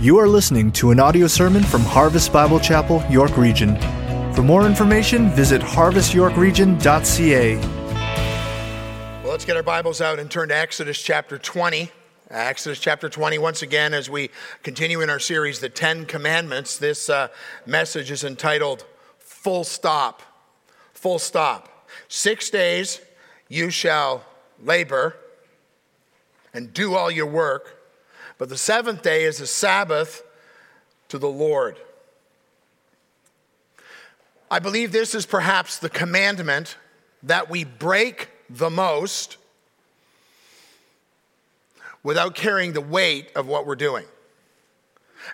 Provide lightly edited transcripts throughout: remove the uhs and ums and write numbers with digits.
You are listening to an audio sermon from Harvest Bible Chapel, York Region. For more information, visit harvestyorkregion.ca. Well, let's get our Bibles out and turn to Exodus chapter 20. Exodus chapter 20, once again, as we continue in our series, The Ten Commandments. This message is entitled, Full Stop. Full Stop. 6 days you shall labor and do all your work. But the seventh day is a Sabbath to the Lord. I believe this is perhaps the commandment that we break the most without carrying the weight of what we're doing.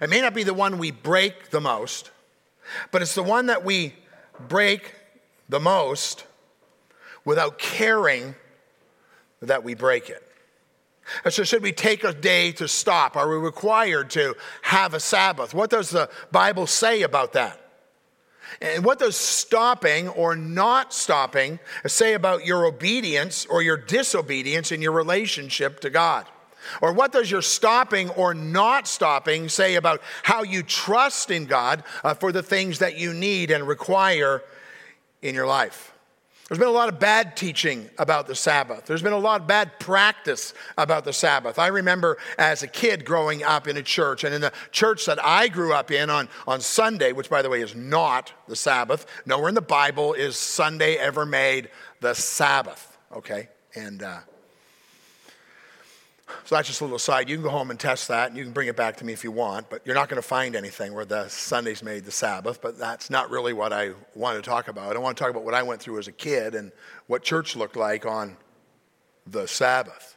It may not be the one we break the most, but it's the one that we break the most without caring that we break it. And so should we take a day to stop? Are we required to have a Sabbath? What does the Bible say about that? And what does stopping or not stopping say about your obedience or your disobedience in your relationship to God? Or what does your stopping or not stopping say about how you trust in God for the things that you need and require in your life? There's been a lot of bad teaching about the Sabbath. There's been a lot of bad practice about the Sabbath. I remember as a kid growing up in a church, and in the church that I grew up in on Sunday, which by the way is not the Sabbath. Nowhere in the Bible is Sunday ever made the Sabbath, okay? And so that's just a little aside. You can go home and test that, and you can bring it back to me if you want, but you're not going to find anything where the Sunday's made the Sabbath, but that's not really what I want to talk about. I want to talk about what I went through as a kid and what church looked like on the Sabbath.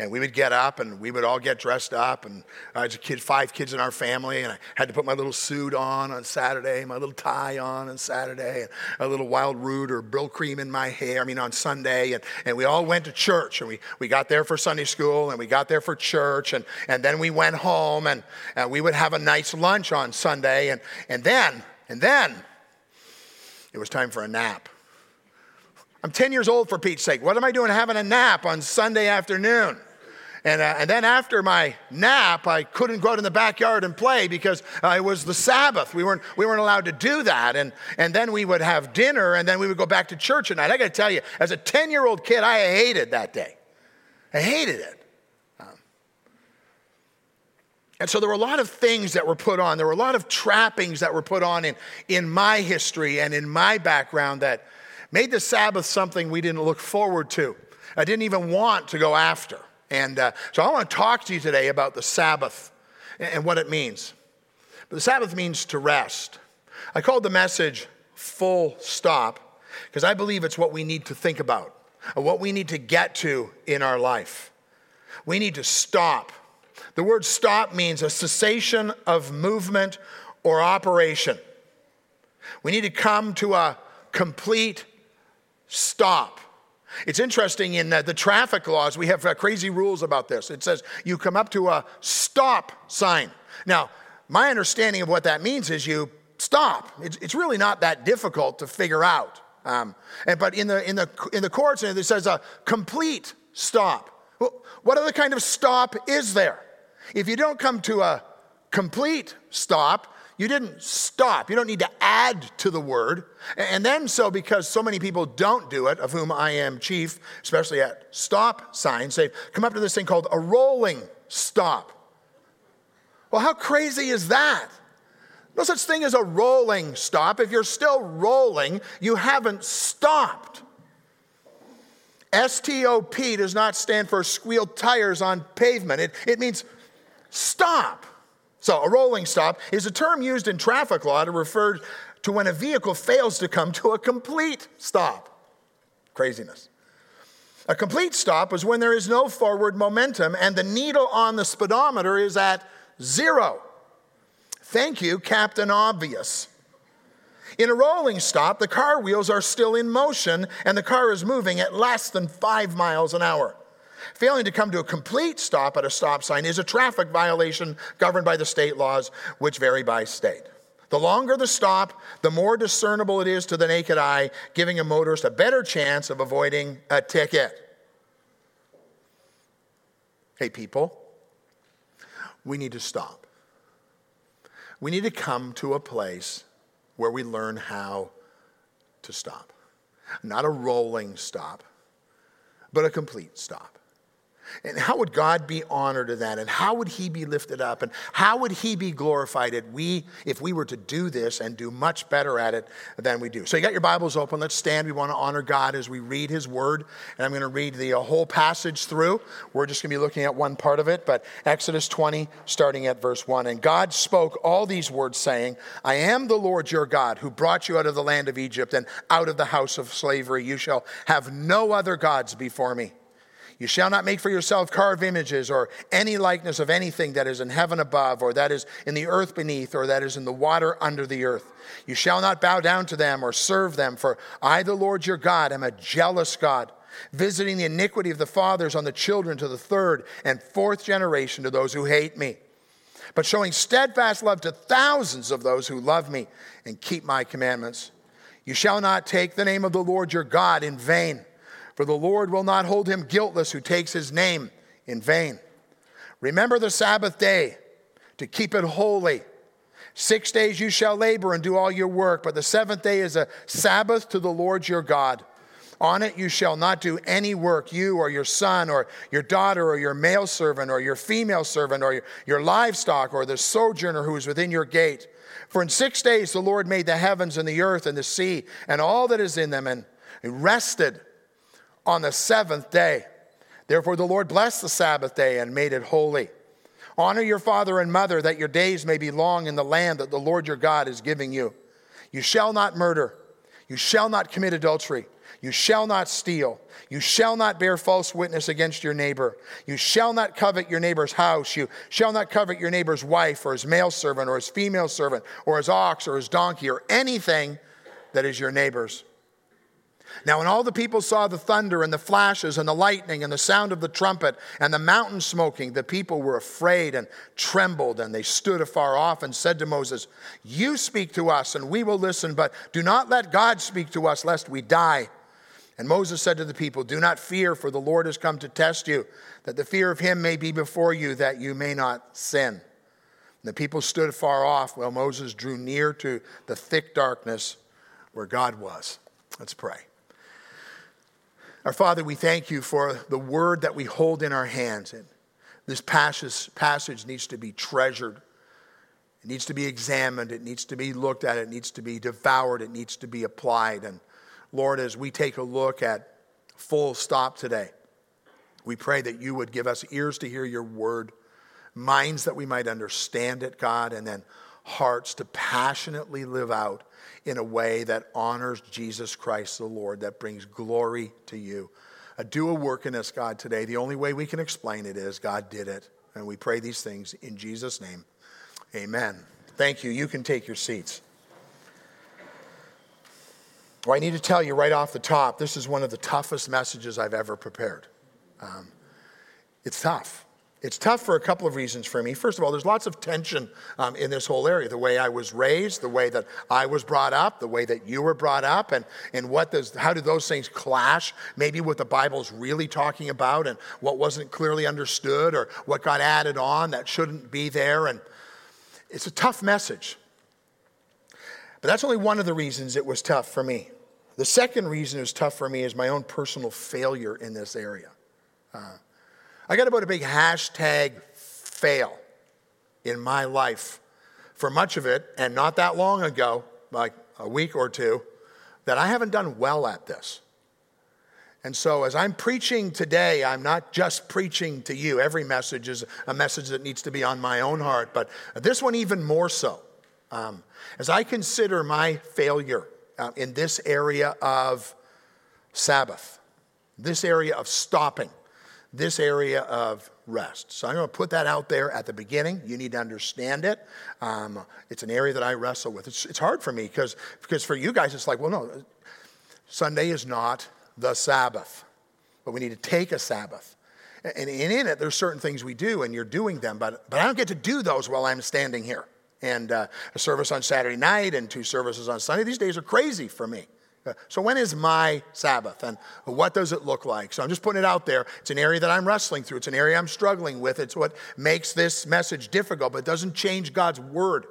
And we would get up, and we would all get dressed up, and I was a kid, 5 kids in our family, and I had to put my little suit on Saturday, my little tie on Saturday, and a little wild root or brill cream in my hair, on Sunday, and we all went to church, and we got there for Sunday school, and we got there for church, and then we went home, and we would have a nice lunch on Sunday, and then it was time for a nap. I'm 10 years old, for Pete's sake. What am I doing having a nap on Sunday afternoon? And then after my nap, I couldn't go out in the backyard and play because it was the Sabbath. We weren't allowed to do that. And then we would have dinner, and then we would go back to church at night. I got to tell you, as a 10-year-old kid, I hated that day. I hated it. And so there were a lot of things that were put on. There were a lot of trappings that were put on in my history and in my background that made the Sabbath something we didn't look forward to. I didn't even want to go after. And so I want to talk to you today about the Sabbath and what it means. But the Sabbath means to rest. I called the message Full Stop because I believe it's what we need to think about, what we need to get to in our life. We need to stop. The word stop means a cessation of movement or operation. We need to come to a complete stop. It's interesting in the traffic laws, we have crazy rules about this. It says you come up to a stop sign. Now, my understanding of what that means is you stop. It's really not that difficult to figure out. But in the courts, it says a complete stop. Well, what other kind of stop is there? If you don't come to a complete stop, you didn't stop. You don't need to add to the word. And then so, because so many people don't do it, of whom I am chief, especially at stop signs, they've come up to this thing called a rolling stop. Well, how crazy is that? No such thing as a rolling stop. If you're still rolling, you haven't stopped. S-T-O-P does not stand for squeal tires on pavement. It means stop. So a rolling stop is a term used in traffic law to refer to when a vehicle fails to come to a complete stop. Craziness. A complete stop is when there is no forward momentum and the needle on the speedometer is at 0. Thank you, Captain Obvious. In a rolling stop, the car wheels are still in motion and the car is moving at less than 5 miles an hour. Failing to come to a complete stop at a stop sign is a traffic violation governed by the state laws, which vary by state. The longer the stop, the more discernible it is to the naked eye, giving a motorist a better chance of avoiding a ticket. Hey, people, we need to stop. We need to come to a place where we learn how to stop. Not a rolling stop, but a complete stop. And how would God be honored in that? And how would he be lifted up? And how would he be glorified if we were to do this and do much better at it than we do? So you got your Bibles open. Let's stand. We want to honor God as we read his word. And I'm going to read the whole passage through. We're just going to be looking at one part of it. But Exodus 20, starting at verse 1. And God spoke all these words, saying, I am the Lord your God, who brought you out of the land of Egypt and out of the house of slavery. You shall have no other gods before me. You shall not make for yourself carved images or any likeness of anything that is in heaven above, or that is in the earth beneath, or that is in the water under the earth. You shall not bow down to them or serve them, for I, the Lord your God, am a jealous God, visiting the iniquity of the fathers on the children to the third and fourth generation to those who hate me, but showing steadfast love to thousands of those who love me and keep my commandments. You shall not take the name of the Lord your God in vain, for the Lord will not hold him guiltless who takes his name in vain. Remember the Sabbath day to keep it holy. 6 days you shall labor and do all your work, but the seventh day is a Sabbath to the Lord your God. On it you shall not do any work, you or your son or your daughter or your male servant or your female servant or your livestock or the sojourner who is within your gate. For in 6 days the Lord made the heavens and the earth and the sea and all that is in them, and rested on the seventh day. Therefore the Lord blessed the Sabbath day and made it holy. Honor your father and mother, that your days may be long in the land that the Lord your God is giving you. You shall not murder. You shall not commit adultery. You shall not steal. You shall not bear false witness against your neighbor. You shall not covet your neighbor's house. You shall not covet your neighbor's wife or his male servant or his female servant or his ox or his donkey or anything that is your neighbor's. Now when all the people saw the thunder and the flashes and the lightning and the sound of the trumpet and the mountain smoking, the people were afraid and trembled, and they stood afar off and said to Moses, you speak to us and we will listen, but do not let God speak to us lest we die. And Moses said to the people, do not fear, for the Lord has come to test you, that the fear of him may be before you, that you may not sin. And the people stood afar off while Moses drew near to the thick darkness where God was. Let's pray. Our Father, we thank you for the word that we hold in our hands. And this passage needs to be treasured. It needs to be examined. It needs to be looked at. It needs to be devoured. It needs to be applied. And Lord, as we take a look at full stop today, we pray that you would give us ears to hear your word, minds that we might understand it, God, and then hearts to passionately live out in a way that honors Jesus Christ the Lord, that brings glory to you. Do a work in us, God, today. The only way we can explain it is God did it. And we pray these things in Jesus' name. Amen. Thank you. You can take your seats. Well, I need to tell you right off the top, this is one of the toughest messages I've ever prepared. It's tough. It's tough for a couple of reasons for me. First of all, there's lots of tension in this whole area. The way I was raised, the way that I was brought up, the way that you were brought up, and how do those things clash, maybe what the Bible's really talking about and what wasn't clearly understood or what got added on that shouldn't be there. And it's a tough message. But that's only one of the reasons it was tough for me. The second reason it was tough for me is my own personal failure in this area. I got about a big hashtag fail in my life for much of it, and not that long ago, like a week or two, that I haven't done well at this. And so as I'm preaching today, I'm not just preaching to you. Every message is a message that needs to be on my own heart, but this one even more so. As I consider my failure in this area of Sabbath, this area of stopping, this area of rest. So I'm going to put that out there at the beginning. You need to understand it. It's an area that I wrestle with. It's hard for me because for you guys, it's like, well, no, Sunday is not the Sabbath, but we need to take a Sabbath. And in it, there's certain things we do, and you're doing them, but I don't get to do those while I'm standing here. And a service on Saturday night and two services on Sunday. These days are crazy for me. So when is my Sabbath, and what does it look like? So I'm just putting it out there. It's an area that I'm wrestling through. It's an area I'm struggling with. It's what makes this message difficult, but it doesn't change God's word.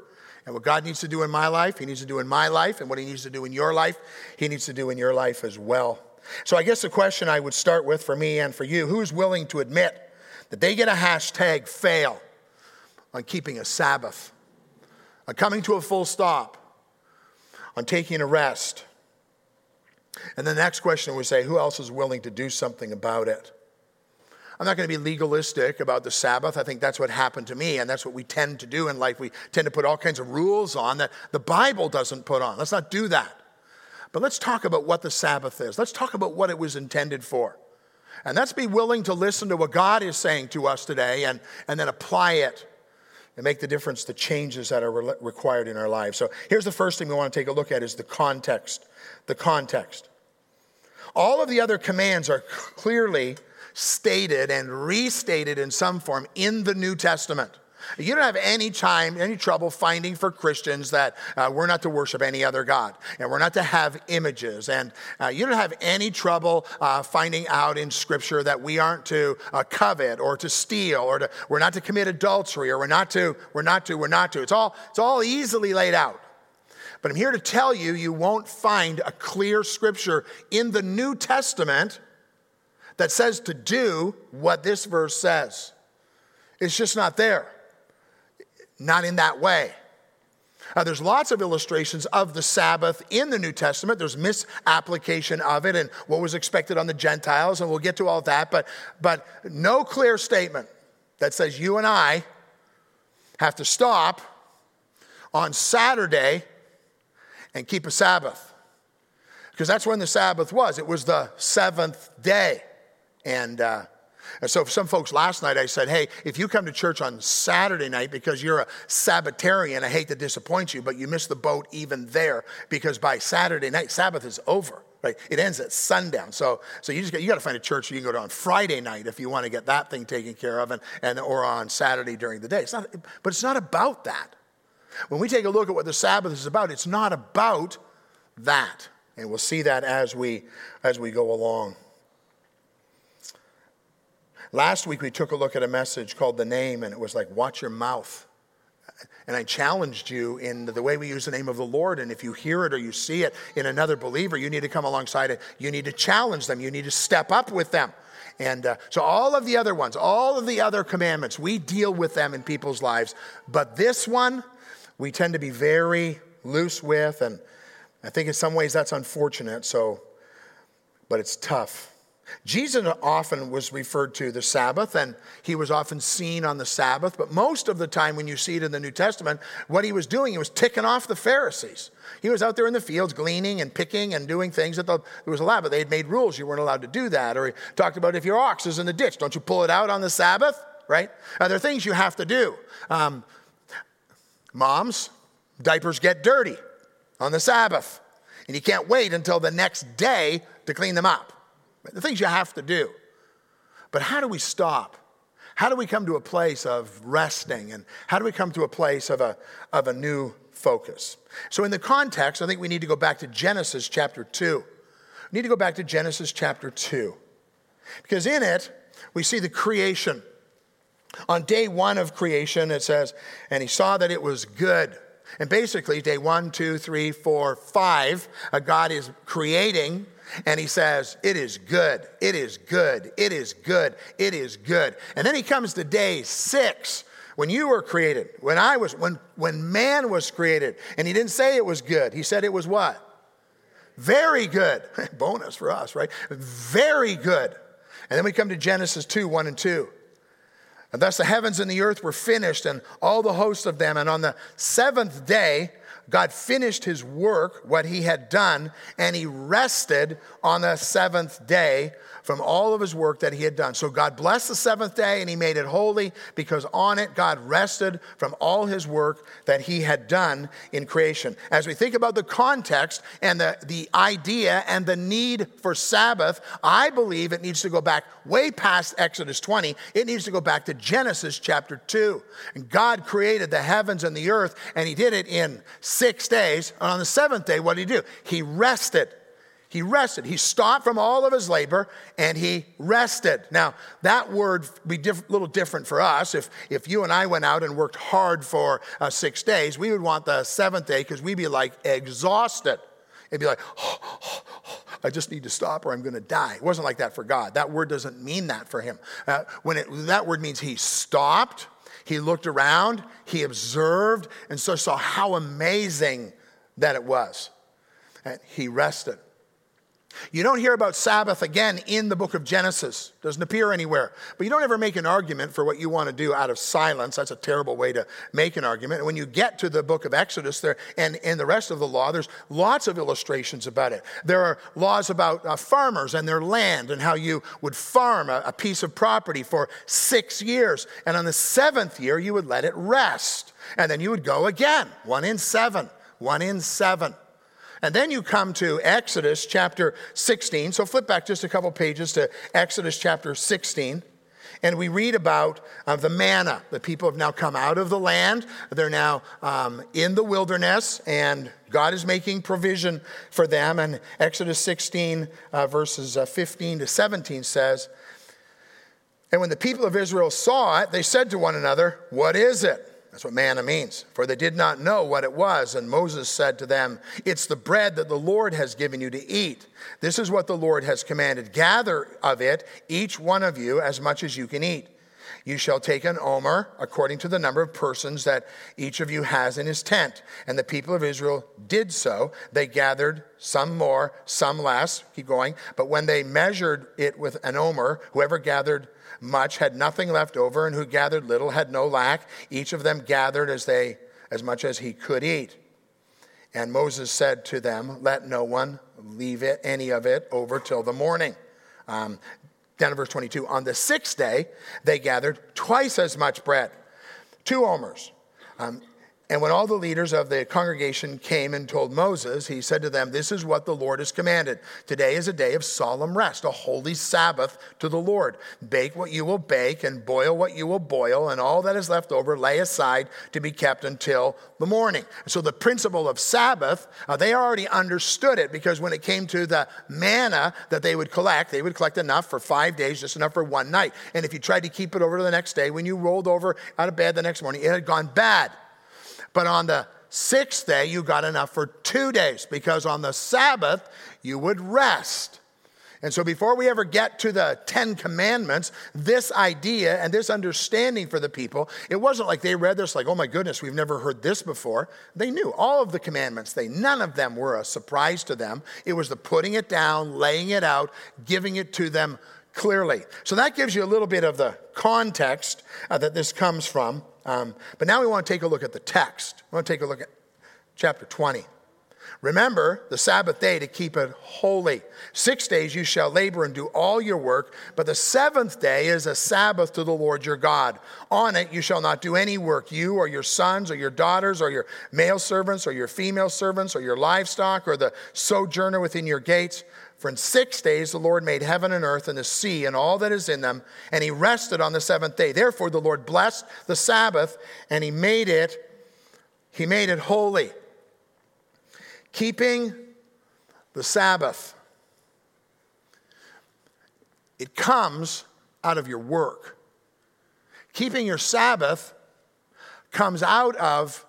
And what God needs to do in my life, he needs to do in my life. And what he needs to do in your life, he needs to do in your life as well. So I guess the question I would start with for me and for you, who's willing to admit that they get a hashtag fail on keeping a Sabbath, on coming to a full stop, on taking a rest? And the next question would say, who else is willing to do something about it? I'm not going to be legalistic about the Sabbath. I think that's what happened to me, and that's what we tend to do in life. We tend to put all kinds of rules on that the Bible doesn't put on. Let's not do that. But let's talk about what the Sabbath is. Let's talk about what it was intended for. And let's be willing to listen to what God is saying to us today and then apply it and make the difference, the changes that are required in our lives. So here's the first thing we want to take a look at is the context. The context. All of the other commands are clearly stated and restated in some form in the New Testament. You don't have any trouble finding for Christians that we're not to worship any other God, and we're not to have images, and you don't have any trouble finding out in Scripture that we aren't to covet or to steal or to, we're not to commit adultery or we're not to. It's all easily laid out. But I'm here to tell you, you won't find a clear Scripture in the New Testament that says to do what this verse says. It's just not there. Not in that way. There's lots of illustrations of the Sabbath in the New Testament. There's misapplication of it and what was expected on the Gentiles, and we'll get to all that. But no clear statement that says you and I have to stop on Saturday and keep a Sabbath. Because that's when the Sabbath was. It was the seventh day. And so some folks last night, I said, hey, if you come to church on Saturday night because you're a Sabbatarian, I hate to disappoint you, but you missed the boat even there, because by Saturday night, Sabbath is over, right? It ends at sundown. So you got to find a church you can go to on Friday night if you want to get that thing taken care of, and or on Saturday during the day. It's not about that. When we take a look at what the Sabbath is about, it's not about that. And we'll see that as we go along. Last week, we took a look at a message called The Name, and it was like, watch your mouth. And I challenged you in the way we use the name of the Lord, and if you hear it or you see it in another believer, you need to come alongside it. You need to challenge them. You need to step up with them. And so all of the other ones, all of the other commandments, we deal with them in people's lives. But this one, we tend to be very loose with, and I think in some ways that's unfortunate, but it's tough. Jesus often was referred to the Sabbath, and he was often seen on the Sabbath. But most of the time when you see it in the New Testament, what he was doing, he was ticking off the Pharisees. He was out there in the fields gleaning and picking and doing things that it was allowed. But they had made rules. You weren't allowed to do that. Or he talked about if your ox is in the ditch, don't you pull it out on the Sabbath, right? There are things you have to do. Moms, diapers get dirty on the Sabbath. And you can't wait until the next day to clean them up. The things you have to do. But how do we stop? How do we come to a place of resting? And how do we come to a place of a new focus? So in the context, I think we need to go back to Genesis chapter 2. We need to go back to Genesis chapter 2. Because in it, we see the creation. On day one of creation, it says, and he saw that it was good. And basically, day 1, 2, 3, 4, 5, God is creating. And he says, it is good, it is good, it is good, it is good. And then he comes to day 6, when you were created, when man was created. And he didn't say it was good. He said it was what? Very good. Bonus for us, right? Very good. And then we come to Genesis 2:1-2. And thus the heavens and the earth were finished, and all the hosts of them. And on the seventh day, God finished his work, what he had done, and he rested on the seventh day from all of his work that he had done. So God blessed the seventh day, and he made it holy, because on it God rested from all his work that he had done in creation. As we think about the context and the idea and the need for Sabbath, I believe it needs to go back way past Exodus 20. It needs to go back to Genesis chapter 2. And God created the heavens and the earth, and he did it in 6 days, and on the seventh day, what did he do? He rested. He rested. He stopped from all of his labor and he rested. Now, that word would be a little different for us. If you and I went out and worked hard for 6 days, we would want the seventh day because we'd be like exhausted. It'd be like, I just need to stop or I'm going to die. It wasn't like that for God. That word doesn't mean that for him. That word means he stopped, he looked around, he observed, and so saw how amazing that it was. And he rested. You don't hear about Sabbath again in the book of Genesis. Doesn't appear anywhere. But you don't ever make an argument for what you want to do out of silence. That's a terrible way to make an argument. And when you get to the book of Exodus there and the rest of the law, there's lots of illustrations about it. There are laws about farmers and their land and how you would farm a piece of property for 6 years. And on the seventh year, you would let it rest. And then you would go again, 1 in 7. And then you come to Exodus chapter 16. So flip back just a couple pages to Exodus chapter 16. And we read about the manna. The people have now come out of the land. They're now in the wilderness. And God is making provision for them. And Exodus 16 verses 15 to 17 says, "And when the people of Israel saw it, they said to one another, 'What is it?'" That's what manna means. "For they did not know what it was. And Moses said to them, 'It's the bread that the Lord has given you to eat. This is what the Lord has commanded. Gather of it, each one of you, as much as you can eat. You shall take an omer according to the number of persons that each of you has in his tent.' And the people of Israel did so. They gathered some more, some less." Keep going. "But when they measured it with an omer, whoever gathered much had nothing left over, and who gathered little had no lack. Each of them gathered as much as he could eat. And Moses said to them, 'Let no one leave it, any of it over till the morning.'" Down to verse 22. "On the sixth day, they gathered twice as much bread, 2 omers. And when all the leaders of the congregation came and told Moses, he said to them, 'This is what the Lord has commanded. Today is a day of solemn rest, a holy Sabbath to the Lord. Bake what you will bake and boil what you will boil, and all that is left over lay aside to be kept until the morning.'" So the principle of Sabbath, they already understood it, because when it came to the manna that they would collect enough for 5 days, just enough for one night. And if you tried to keep it over to the next day, when you rolled over out of bed the next morning, it had gone bad. But on the sixth day, you got enough for 2 days, because on the Sabbath, you would rest. And so before we ever get to the Ten Commandments, this idea and this understanding for the people, it wasn't like they read this like, "Oh my goodness, we've never heard this before." They knew all of the commandments. None of them were a surprise to them. It was the putting it down, laying it out, giving it to them clearly. So that gives you a little bit of the context that this comes from. But now we want to take a look at the text. We want to take a look at chapter 20. "Remember the Sabbath day to keep it holy. 6 days you shall labor and do all your work, but the seventh day is a Sabbath to the Lord your God. On it you shall not do any work, you or your sons or your daughters or your male servants or your female servants or your livestock or the sojourner within your gates. For in 6 days the Lord made heaven and earth and the sea and all that is in them, and he rested on the seventh day. Therefore the Lord blessed the Sabbath, and he made it holy." Keeping the Sabbath. It comes out of your work. Keeping your Sabbath comes out of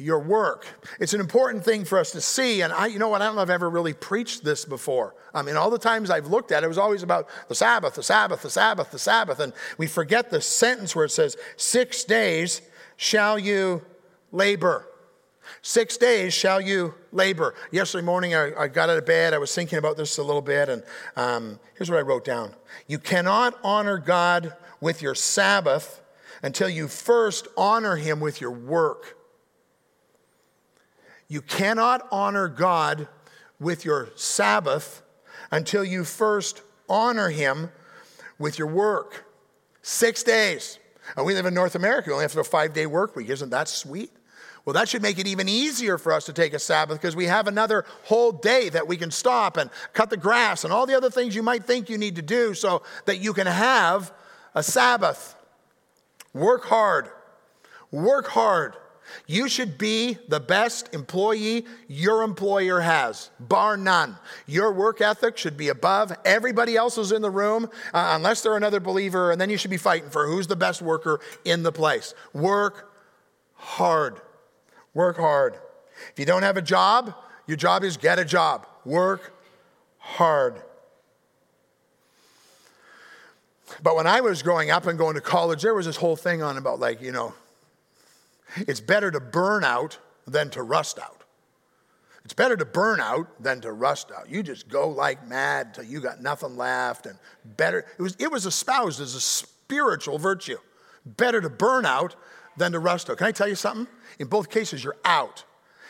your work. It's an important thing for us to see. And I don't know if I've ever really preached this before. I mean, all the times I've looked at it, it was always about the Sabbath, the Sabbath, the Sabbath, the Sabbath. And we forget the sentence where it says, 6 days shall you labor. 6 days shall you labor. Yesterday morning, I got out of bed. I was thinking about this a little bit. And here's what I wrote down. You cannot honor God with your Sabbath until you first honor him with your work. You cannot honor God with your Sabbath until you first honor him with your work. 6 days. And we live in North America. We only have to do a 5-day work week. Isn't that sweet? Well, that should make it even easier for us to take a Sabbath, because we have another whole day that we can stop and cut the grass and all the other things you might think you need to do so that you can have a Sabbath. Work hard. Work hard. You should be the best employee your employer has, bar none. Your work ethic should be above everybody else who's in the room, unless they're another believer, and then you should be fighting for who's the best worker in the place. Work hard. Work hard. If you don't have a job, your job is get a job. Work hard. But when I was growing up and going to college, there was this whole thing on about it's better to burn out than to rust out. It's better to burn out than to rust out. You just go like mad till you got nothing left, and better. It was espoused as a spiritual virtue. Better to burn out than to rust out. Can I tell you something? In both cases, you're out.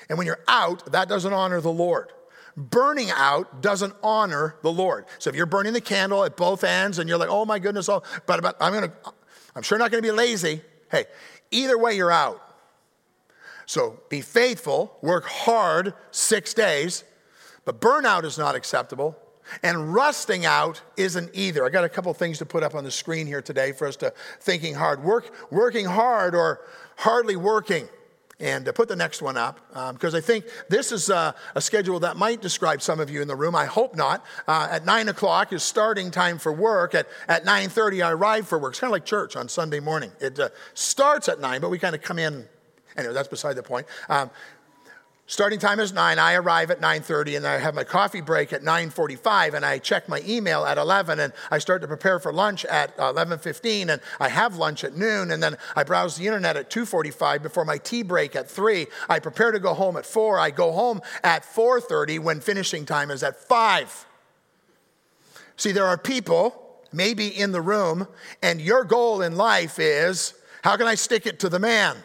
And when you're out, that doesn't honor the Lord. Burning out doesn't honor the Lord. So if you're burning the candle at both ends and you're like, oh my goodness, but I'm sure not going to be lazy. Hey, either way, you're out. So be faithful, work hard 6 days, but burnout is not acceptable, and rusting out isn't either. I got a couple things to put up on the screen here today for us to thinking hard. Working hard or hardly working. And to put the next one up, because I think this is a schedule that might describe some of you in the room. I hope not. At 9 o'clock is starting time for work. At 9:30, I arrive for work. It's kind of like church on Sunday morning. It starts at 9, but we kind of come in. Anyway, that's beside the point. Starting time is 9. I arrive at 9:30, and I have my coffee break at 9:45, and I check my email at 11, and I start to prepare for lunch at 11:15, and I have lunch at noon, and then I browse the internet at 2:45 before my tea break at 3. I prepare to go home at 4. I go home at 4:30 when finishing time is at 5. See, there are people, maybe in the room, and your goal in life is, how can I stick it to the man?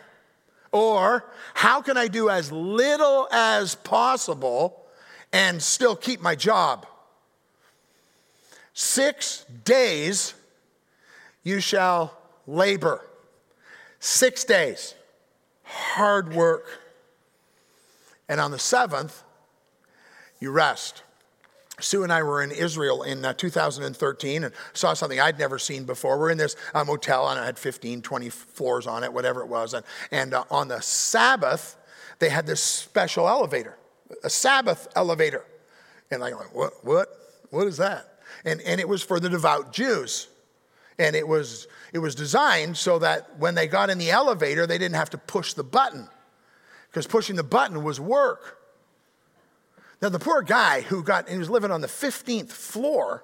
Or how can I do as little as possible and still keep my job? 6 days you shall labor. 6 days, hard work. And on the seventh, you rest. Sue and I were in Israel in 2013 and saw something I'd never seen before. We're in this motel, and it had 15, 20 floors on it, whatever it was. And on the Sabbath, they had this special elevator, a Sabbath elevator. And I'm like, what is that? And it was for the devout Jews. And it was designed so that when they got in the elevator, they didn't have to push the button, because pushing the button was work. Now, the poor guy who was living on the 15th floor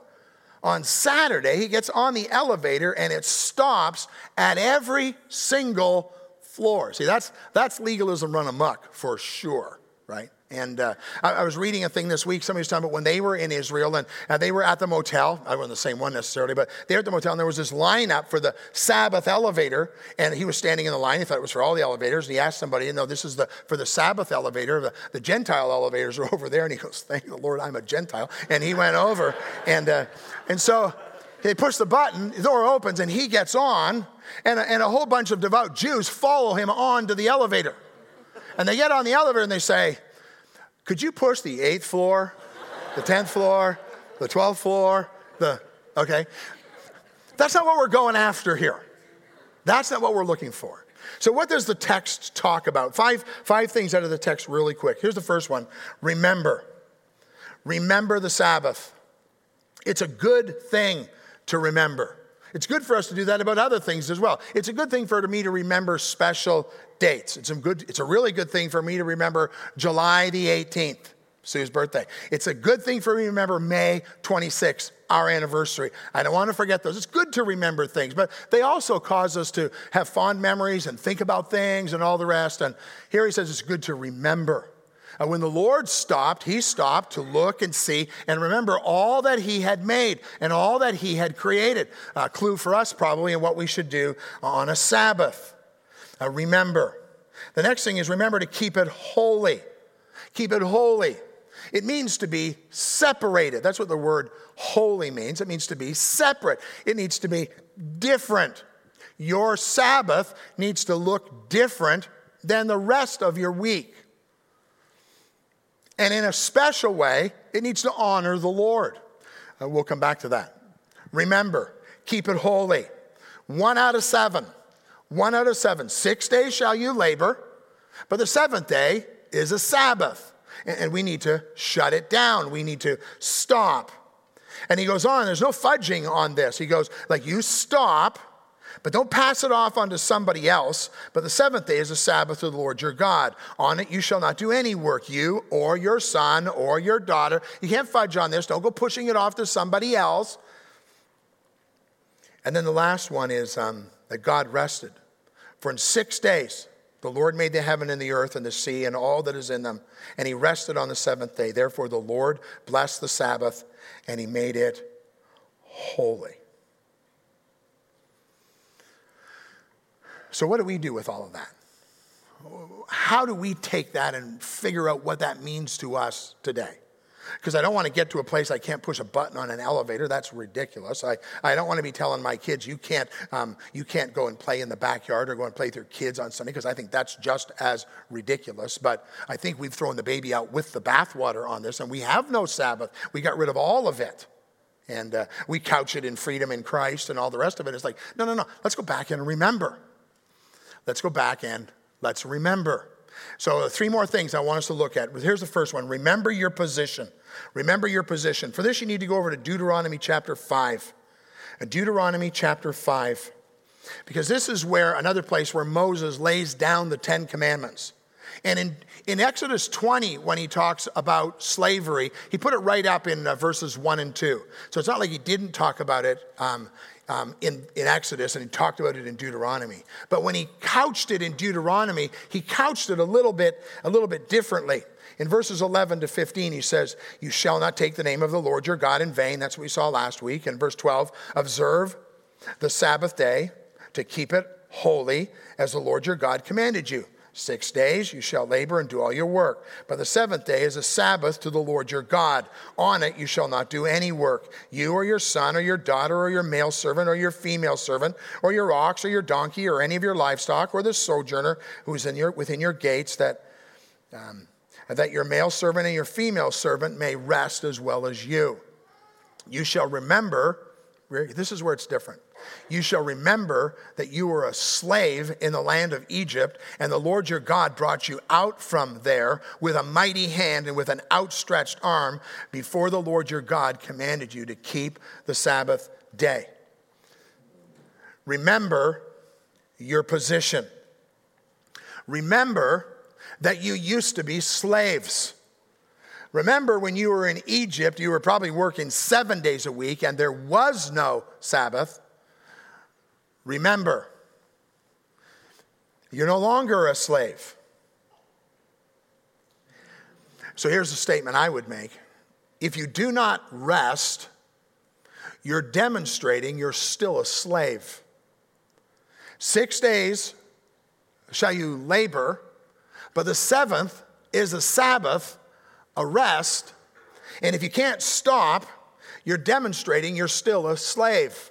on Saturday, he gets on the elevator and it stops at every single floor. See, that's legalism run amok for sure, right? And I was reading a thing this week. Somebody was talking about when they were in Israel and they were at the motel. I wasn't the same one necessarily, but they were at the motel and there was this lineup for the Sabbath elevator. And he was standing in the line. He thought it was for all the elevators. And he asked somebody, no, this is for the Sabbath elevator. The Gentile elevators are over there. And he goes, thank the Lord, I'm a Gentile. And he went over. And so they push the button, the door opens, and he gets on. And a whole bunch of devout Jews follow him on to the elevator. And they get on the elevator and they say, could you push the 8th floor, the 10th floor, the 12th floor, okay. That's not what we're going after here. That's not what we're looking for. So what does the text talk about? Five things out of the text really quick. Here's the first one. Remember. Remember the Sabbath. It's a good thing to remember. It's good for us to do that about other things as well. It's a good thing for me to remember special dates. It's a really good thing for me to remember July the 18th, Sue's birthday. It's a good thing for me to remember May 26th, our anniversary. I don't want to forget those. It's good to remember things, but they also cause us to have fond memories and think about things and all the rest. And here he says it's good to remember. And when the Lord stopped, he stopped to look and see and remember all that he had made and all that he had created. A clue for us probably in what we should do on a Sabbath. Remember. The next thing is remember to keep it holy. Keep it holy. It means to be separated. That's what the word holy means. It means to be separate. It needs to be different. Your Sabbath needs to look different than the rest of your week. And in a special way, it needs to honor the Lord. We'll come back to that. Remember, keep it holy. 1 out of 7. 6 days shall you labor. But the seventh day is a Sabbath, and we need to shut it down. We need to stop. And he goes on, there's no fudging on this. He goes, like, you stop, but don't pass it off onto somebody else. But the seventh day is a Sabbath to the Lord your God. On it you shall not do any work, you or your son or your daughter. You can't fudge on this. Don't go pushing it off to somebody else. And then the last one is that God rested. For in 6 days, the Lord made the heaven and the earth and the sea and all that is in them. And he rested on the seventh day. Therefore, the Lord blessed the Sabbath and he made it holy. So what do we do with all of that? How do we take that and figure out what that means to us today? Because I don't want to get to a place I can't push a button on an elevator. That's ridiculous. I don't want to be telling my kids, you can't go and play in the backyard or go and play with your kids on Sunday, because I think that's just as ridiculous. But I think we've thrown the baby out with the bathwater on this, and we have no Sabbath. We got rid of all of it. And we couch it in freedom in Christ and all the rest of it. It's like, no. Let's go back and remember. Let's go back and let's remember. So 3 more things I want us to look at. Here's the first one. Remember your position. Remember your position. For this, you need to go over to Deuteronomy chapter 5. Deuteronomy chapter 5. Because this is where another place where Moses lays down the Ten Commandments. And in Exodus 20, when he talks about slavery, he put it right up in verses 1 and 2. So it's not like he didn't talk about it in Exodus, and he talked about it in Deuteronomy. But when he couched it in Deuteronomy, he couched it a little bit differently. In verses 11 to 15, he says, you shall not take the name of the Lord your God in vain. That's what we saw last week. In verse 12, observe the Sabbath day to keep it holy as the Lord your God commanded you. 6 days you shall labor and do all your work. But the seventh day is a Sabbath to the Lord your God. On it you shall not do any work. You or your son or your daughter or your male servant or your female servant or your ox or your donkey or any of your livestock or the sojourner who is within your gates, that your male servant and your female servant may rest as well as you. You shall remember, this is where it's different. You shall remember that you were a slave in the land of Egypt, and the Lord your God brought you out from there with a mighty hand and with an outstretched arm before the Lord your God commanded you to keep the Sabbath day. Remember your position. Remember that you used to be slaves. Remember when you were in Egypt, you were probably working 7 days a week and there was no Sabbath. Remember, you're no longer a slave. So here's a statement I would make. If you do not rest, you're demonstrating you're still a slave. 6 days shall you labor, but the seventh is a Sabbath, a rest. And if you can't stop, you're demonstrating you're still a slave.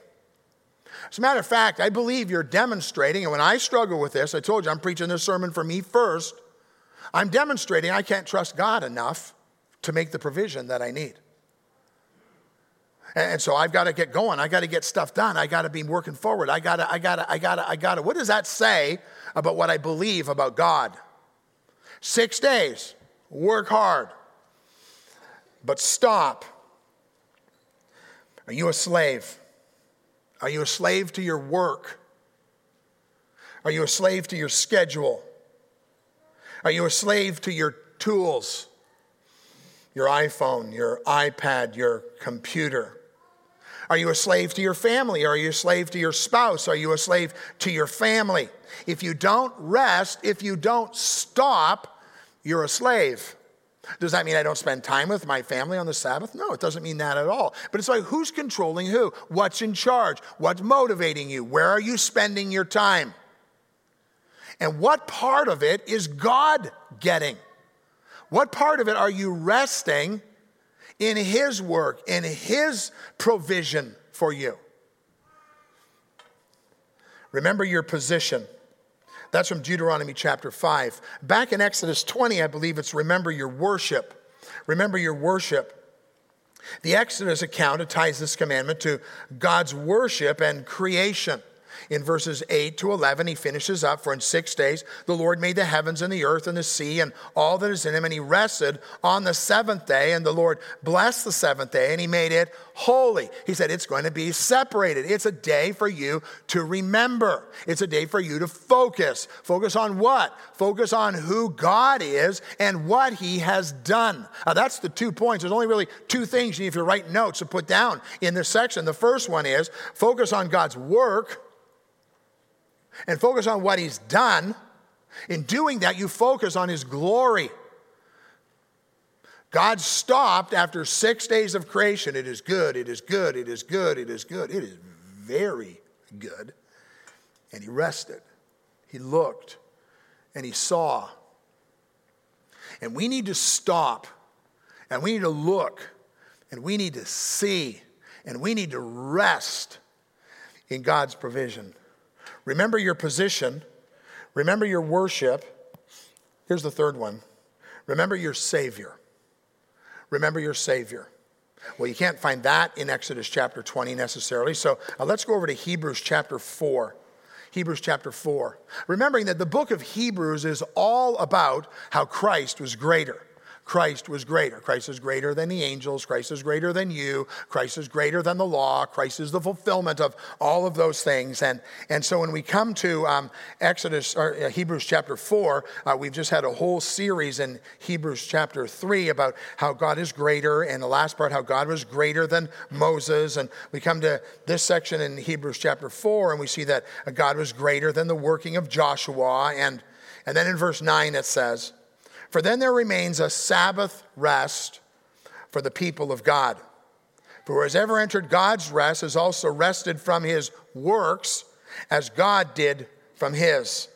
As a matter of fact, I believe you're demonstrating, and when I struggle with this, I told you I'm preaching this sermon for me first. I'm demonstrating I can't trust God enough to make the provision that I need. And so I've got to get going. I got to get stuff done. I got to be working forward. I got to. What does that say about what I believe about God? 6 days, work hard, but stop. Are you a slave? Are you a slave to your work? Are you a slave to your schedule? Are you a slave to your tools? Your iPhone, your iPad, your computer? Are you a slave to your family? Are you a slave to your spouse? Are you a slave to your family? If you don't rest, if you don't stop, you're a slave. Does that mean I don't spend time with my family on the Sabbath? No, it doesn't mean that at all. But it's like, who's controlling who? What's in charge? What's motivating you? Where are you spending your time? And what part of it is God getting? What part of it are you resting in His work, in His provision for you? Remember your position. That's from Deuteronomy chapter 5. Back in Exodus 20, I believe it's remember your worship. Remember your worship. The Exodus account ties this commandment to God's worship and creation. in verses 8 to 11, he finishes up, for in 6 days the Lord made the heavens and the earth and the sea and all that is in them, and he rested on the seventh day, and the Lord blessed the seventh day, and he made it holy. He said, it's going to be separated. It's a day for you to remember. It's a day for you to focus. Focus on what? Focus on who God is and what he has done. Now, that's the 2 points. There's only really two things you need if you're writing notes to put down in this section. The first one is focus on God's work and focus on what he's done. In doing that, you focus on his glory. God stopped after 6 days of creation. It is good, it is good, it is good, it is good. It is very good. And he rested. He looked and he saw. And we need to stop and we need to look and we need to see and we need to rest in God's provision. Remember your position. Remember your worship. Here's the third one. Remember your Savior. Remember your Savior. Well, you can't find that in Exodus chapter 20 necessarily. So let's go over to Hebrews chapter 4. Hebrews chapter 4. Remembering that the book of Hebrews is all about how Christ was greater. Christ was greater. Christ is greater than the angels. Christ is greater than you. Christ is greater than the law. Christ is the fulfillment of all of those things. And so when we come to Hebrews chapter 4, we've just had a whole series in Hebrews chapter 3 about how God is greater, and the last part, how God was greater than Moses. And we come to this section in Hebrews chapter 4, and we see that God was greater than the working of Joshua. And then in verse 9 it says, for then there remains a Sabbath rest for the people of God. For who has ever entered God's rest has also rested from his works as God did from his.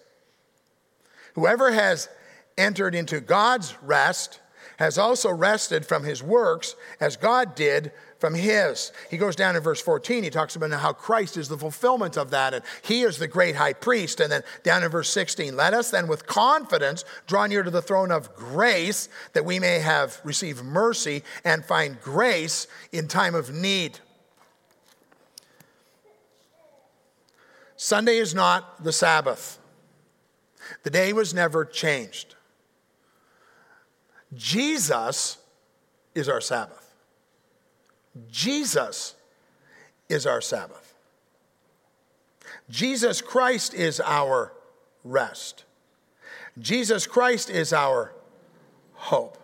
Whoever has entered into God's rest has also rested from his works as God did from his. He goes down in verse 14. He talks about how Christ is the fulfillment of that, and he is the great high priest. And then down in verse 16, let us then with confidence draw near to the throne of grace, that we may have received mercy and find grace in time of need. Sunday is not the Sabbath. The day was never changed. Jesus is our Sabbath. Jesus is our Sabbath. Jesus Christ is our rest. Jesus Christ is our hope.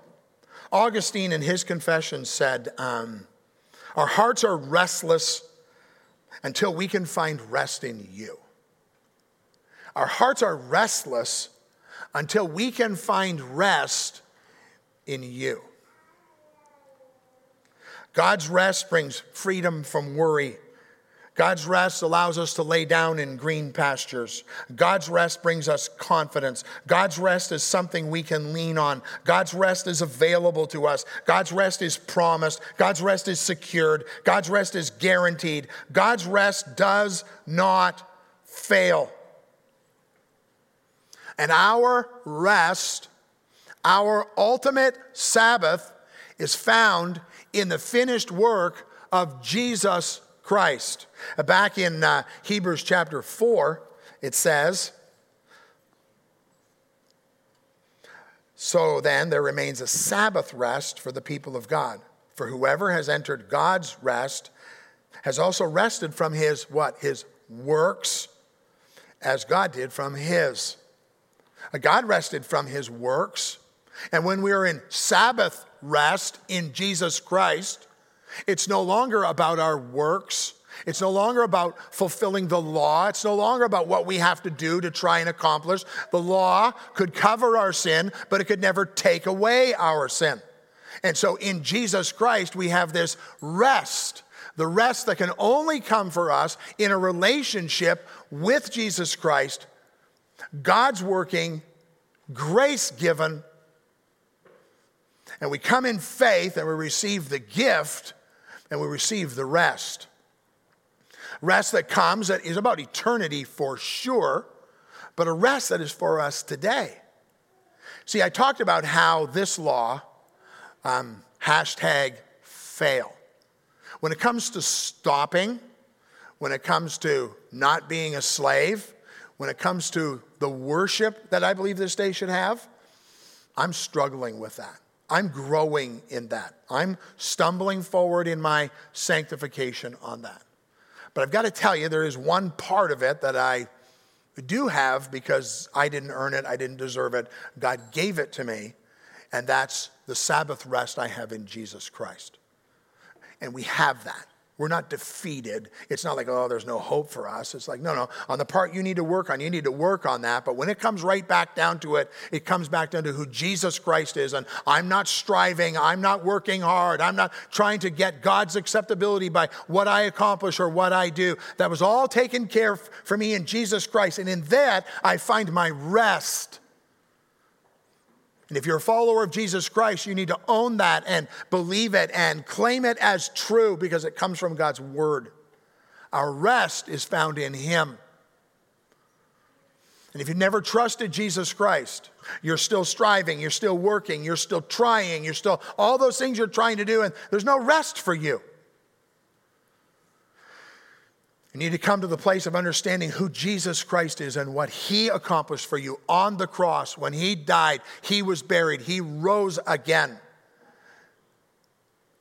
Augustine in his Confessions said, our hearts are restless until we can find rest in you. Our hearts are restless until we can find rest in you. God's rest brings freedom from worry. God's rest allows us to lay down in green pastures. God's rest brings us confidence. God's rest is something we can lean on. God's rest is available to us. God's rest is promised. God's rest is secured. God's rest is guaranteed. God's rest does not fail. And our rest, our ultimate Sabbath, is found in the finished work of Jesus Christ. Back in Hebrews chapter 4, it says, so then there remains a Sabbath rest for the people of God. For whoever has entered God's rest has also rested from his, what? His works, as God did from his. God rested from his works. And when we are in Sabbath rest in Jesus Christ, it's no longer about our works. It's no longer about fulfilling the law. It's no longer about what we have to do to try and accomplish. The law could cover our sin, but it could never take away our sin. And so in Jesus Christ, we have this rest, the rest that can only come for us in a relationship with Jesus Christ, God's working, grace given. And we come in faith and we receive the gift and we receive the rest. Rest that comes, that is about eternity for sure, but a rest that is for us today. See, I talked about how this law, #fail. When it comes to stopping, when it comes to not being a slave, when it comes to the worship that I believe this day should have, I'm struggling with that. I'm growing in that. I'm stumbling forward in my sanctification on that. But I've got to tell you, there is one part of it that I do have because I didn't earn it. I didn't deserve it. God gave it to me. And that's the Sabbath rest I have in Jesus Christ. And we have that. We're not defeated. It's not like, oh, there's no hope for us. It's like, no. On the part you need to work on, you need to work on that. But when it comes right back down to it, it comes back down to who Jesus Christ is. And I'm not striving. I'm not working hard. I'm not trying to get God's acceptability by what I accomplish or what I do. That was all taken care of for me in Jesus Christ. And in that, I find my rest. And if you're a follower of Jesus Christ, you need to own that and believe it and claim it as true because it comes from God's word. Our rest is found in him. And if you've never trusted Jesus Christ, you're still striving, you're still working, you're still trying, you're still all those things you're trying to do, and there's no rest for you. You need to come to the place of understanding who Jesus Christ is and what he accomplished for you on the cross. When he died, he was buried, he rose again.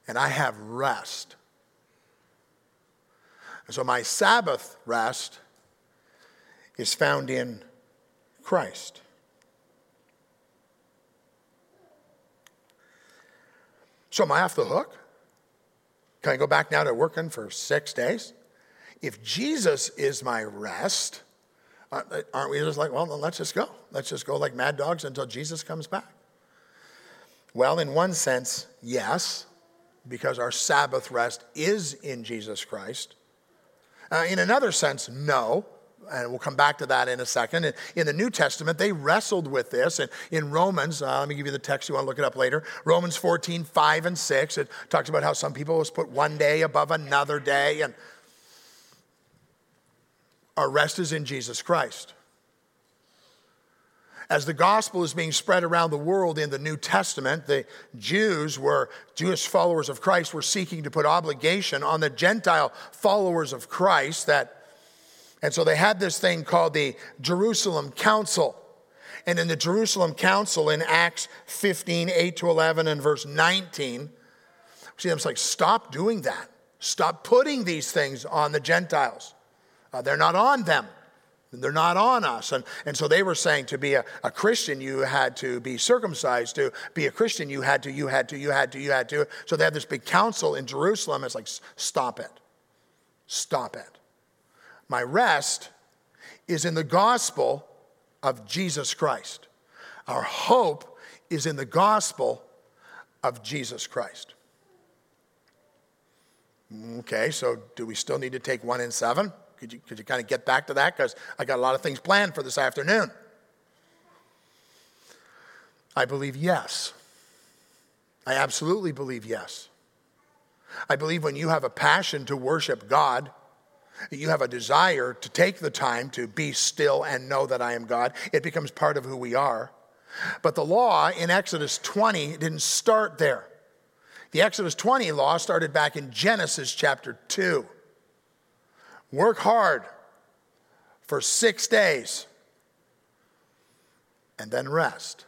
And I have rest. And so my Sabbath rest is found in Christ. So am I off the hook? Can I go back now to working for 6 days? If Jesus is my rest, aren't we just like, well, let's just go. Let's just go like mad dogs until Jesus comes back. Well, in one sense, yes, because our Sabbath rest is in Jesus Christ. In another sense, no. And we'll come back to that in a second. In the New Testament, they wrestled with this. And in Romans, let me give you the text. You want to look it up later. Romans 14, 5 and 6. It talks about how some people just put one day above another day. And our rest is in Jesus Christ. As the gospel is being spread around the world in the New Testament, the Jewish followers of Christ were seeking to put obligation on the Gentile followers of Christ. And so they had this thing called the Jerusalem Council. And in the Jerusalem Council in Acts 15, 8-11 and verse 19, see, it's like, stop doing that. Stop putting these things on the Gentiles. They're not on them. They're not on us. And so they were saying to be a Christian, you had to be circumcised. To be a Christian, you had to. So they had this big council in Jerusalem. It's like, stop it. Stop it. My rest is in the gospel of Jesus Christ. Our hope is in the gospel of Jesus Christ. Okay, so do we still need to take 1 and 7? Could you kind of get back to that? Because I got a lot of things planned for this afternoon. I believe yes. I absolutely believe yes. I believe when you have a passion to worship God, you have a desire to take the time to be still and know that I am God. It becomes part of who we are. But the law in Exodus 20 didn't start there. The Exodus 20 law started back in Genesis chapter 2. Work hard for 6 days and then rest.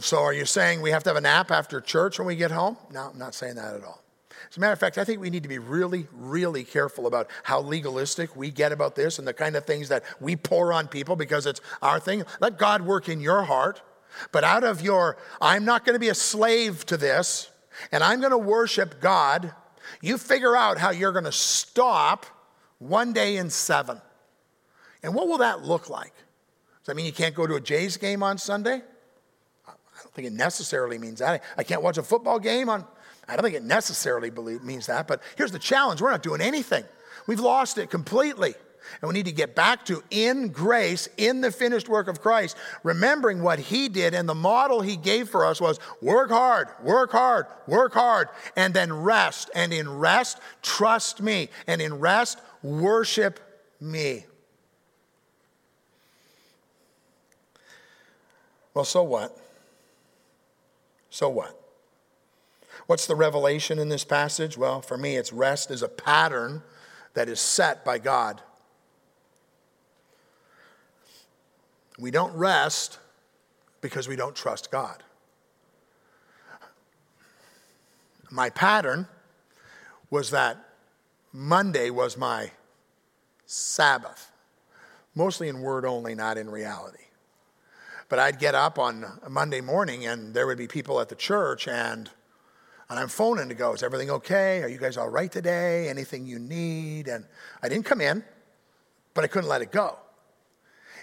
So are you saying we have to have a nap after church when we get home? No, I'm not saying that at all. As a matter of fact, I think we need to be really, really careful about how legalistic we get about this and the kind of things that we pour on people because it's our thing. Let God work in your heart, but out of your, I'm not going to be a slave to this and I'm going to worship God. You figure out how you're going to stop 1 day in 7. And what will that look like? Does that mean you can't go to a Jays game on Sunday? I don't think it necessarily means that. I can't watch a football game on... I don't think it necessarily means that. But here's the challenge. We're not doing anything. We've lost it completely. And we need to get back to in grace, in the finished work of Christ, remembering what he did and the model he gave for us was work hard, work hard, work hard, and then rest. And in rest, trust me. And in rest, worship me. Well, so what? So what? What's the revelation in this passage? Well, for me, it's rest is a pattern that is set by God. We don't rest because we don't trust God. My pattern was that Monday was my Sabbath, mostly in word only, not in reality. But I'd get up on a Monday morning and there would be people at the church and I'm phoning to go, is everything okay? Are you guys all right today? Anything you need? And I didn't come in, but I couldn't let it go.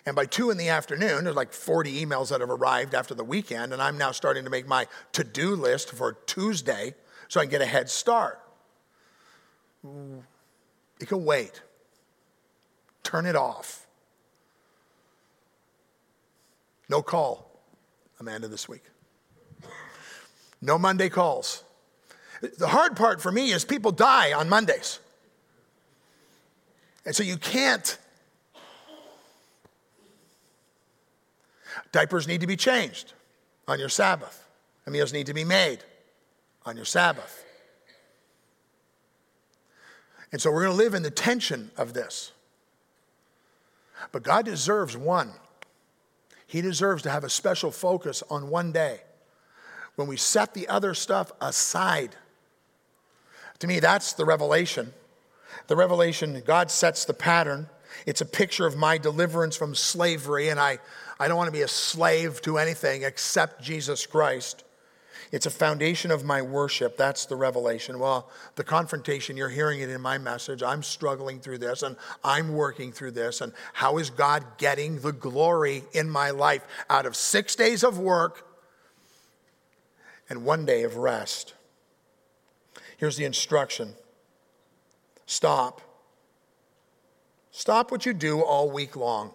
And by 2 in the afternoon, there's like 40 emails that have arrived after the weekend, and I'm now starting to make my to-do list for Tuesday so I can get a head start. It can wait. Turn it off. No call, Amanda, this week. No Monday calls. The hard part for me is people die on Mondays. And so you can't. Diapers need to be changed on your Sabbath. Meals need to be made on your Sabbath. And so we're going to live in the tension of this. But God deserves one. He deserves to have a special focus on one day when we set the other stuff aside. To me, that's the revelation. The revelation, God sets the pattern. It's a picture of my deliverance from slavery, and I don't want to be a slave to anything except Jesus Christ. It's a foundation of my worship. That's the revelation. Well, the confrontation, you're hearing it in my message. I'm struggling through this, and I'm working through this, and how is God getting the glory in my life out of 6 days of work and 1 day of rest? Here's the instruction. Stop. Stop what you do all week long.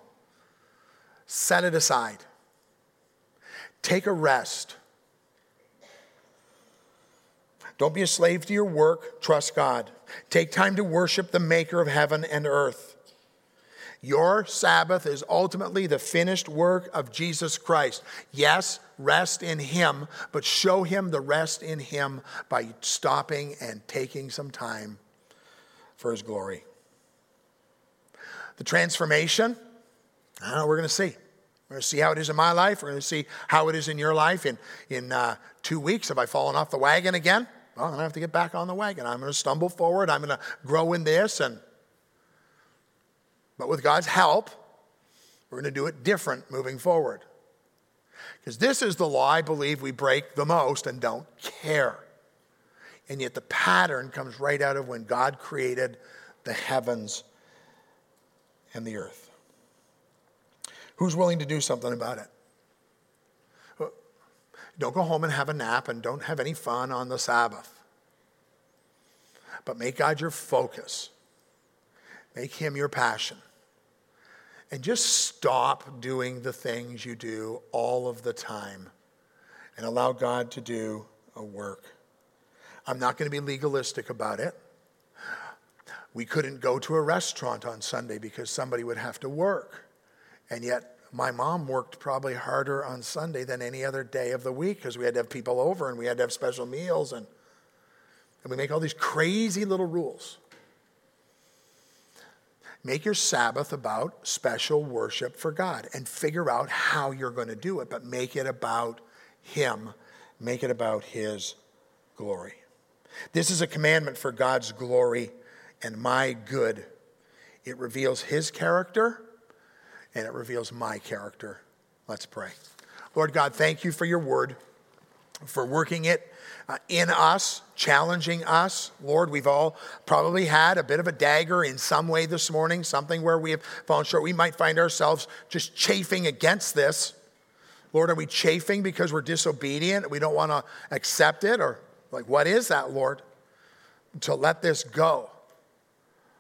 Set it aside. Take a rest. Don't be a slave to your work. Trust God. Take time to worship the maker of heaven and earth. Your Sabbath is ultimately the finished work of Jesus Christ. Yes, rest in him, but show him the rest in him by stopping and taking some time for his glory. The transformation, I don't know, we're going to see. We're going to see how it is in my life. We're going to see how it is in your life. In 2 weeks, have I fallen off the wagon again? Well, I'm going to have to get back on the wagon. I'm going to stumble forward. I'm going to grow in this. But with God's help, we're going to do it different moving forward. Because this is the law I believe we break the most and don't care. And yet the pattern comes right out of when God created the heavens and the earth. Who's willing to do something about it? Don't go home and have a nap and don't have any fun on the Sabbath. But make God your focus. Make him your passion. And just stop doing the things you do all of the time and allow God to do a work. I'm not going to be legalistic about it. We couldn't go to a restaurant on Sunday because somebody would have to work. And yet my mom worked probably harder on Sunday than any other day of the week because we had to have people over and we had to have special meals. And we make all these crazy little rules. Make your Sabbath about special worship for God and figure out how you're going to do it, but make it about him. Make it about his glory. This is a commandment for God's glory and my good. It reveals his character and it reveals my character. Let's pray. Lord God, thank you for your word, for working it in us, challenging us. Lord, we've all probably had a bit of a dagger in some way this morning, something where we have fallen short. We might find ourselves just chafing against this. Lord, are we chafing because we're disobedient? We don't want to accept it? Or like, what is that, Lord? To let this go.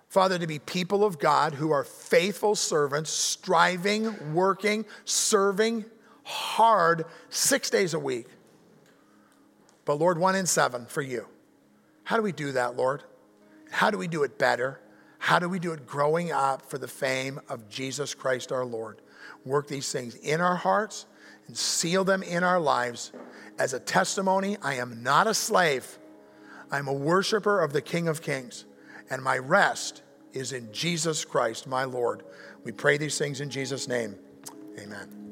Father, to be people of God who are faithful servants, striving, working, serving hard 6 days a week. But Lord, 1 in 7 for you. How do we do that, Lord? How do we do it better? How do we do it growing up for the fame of Jesus Christ our Lord? Work these things in our hearts and seal them in our lives as a testimony, I am not a slave. I'm a worshiper of the King of Kings, and my rest is in Jesus Christ, my Lord. We pray these things in Jesus' name. Amen.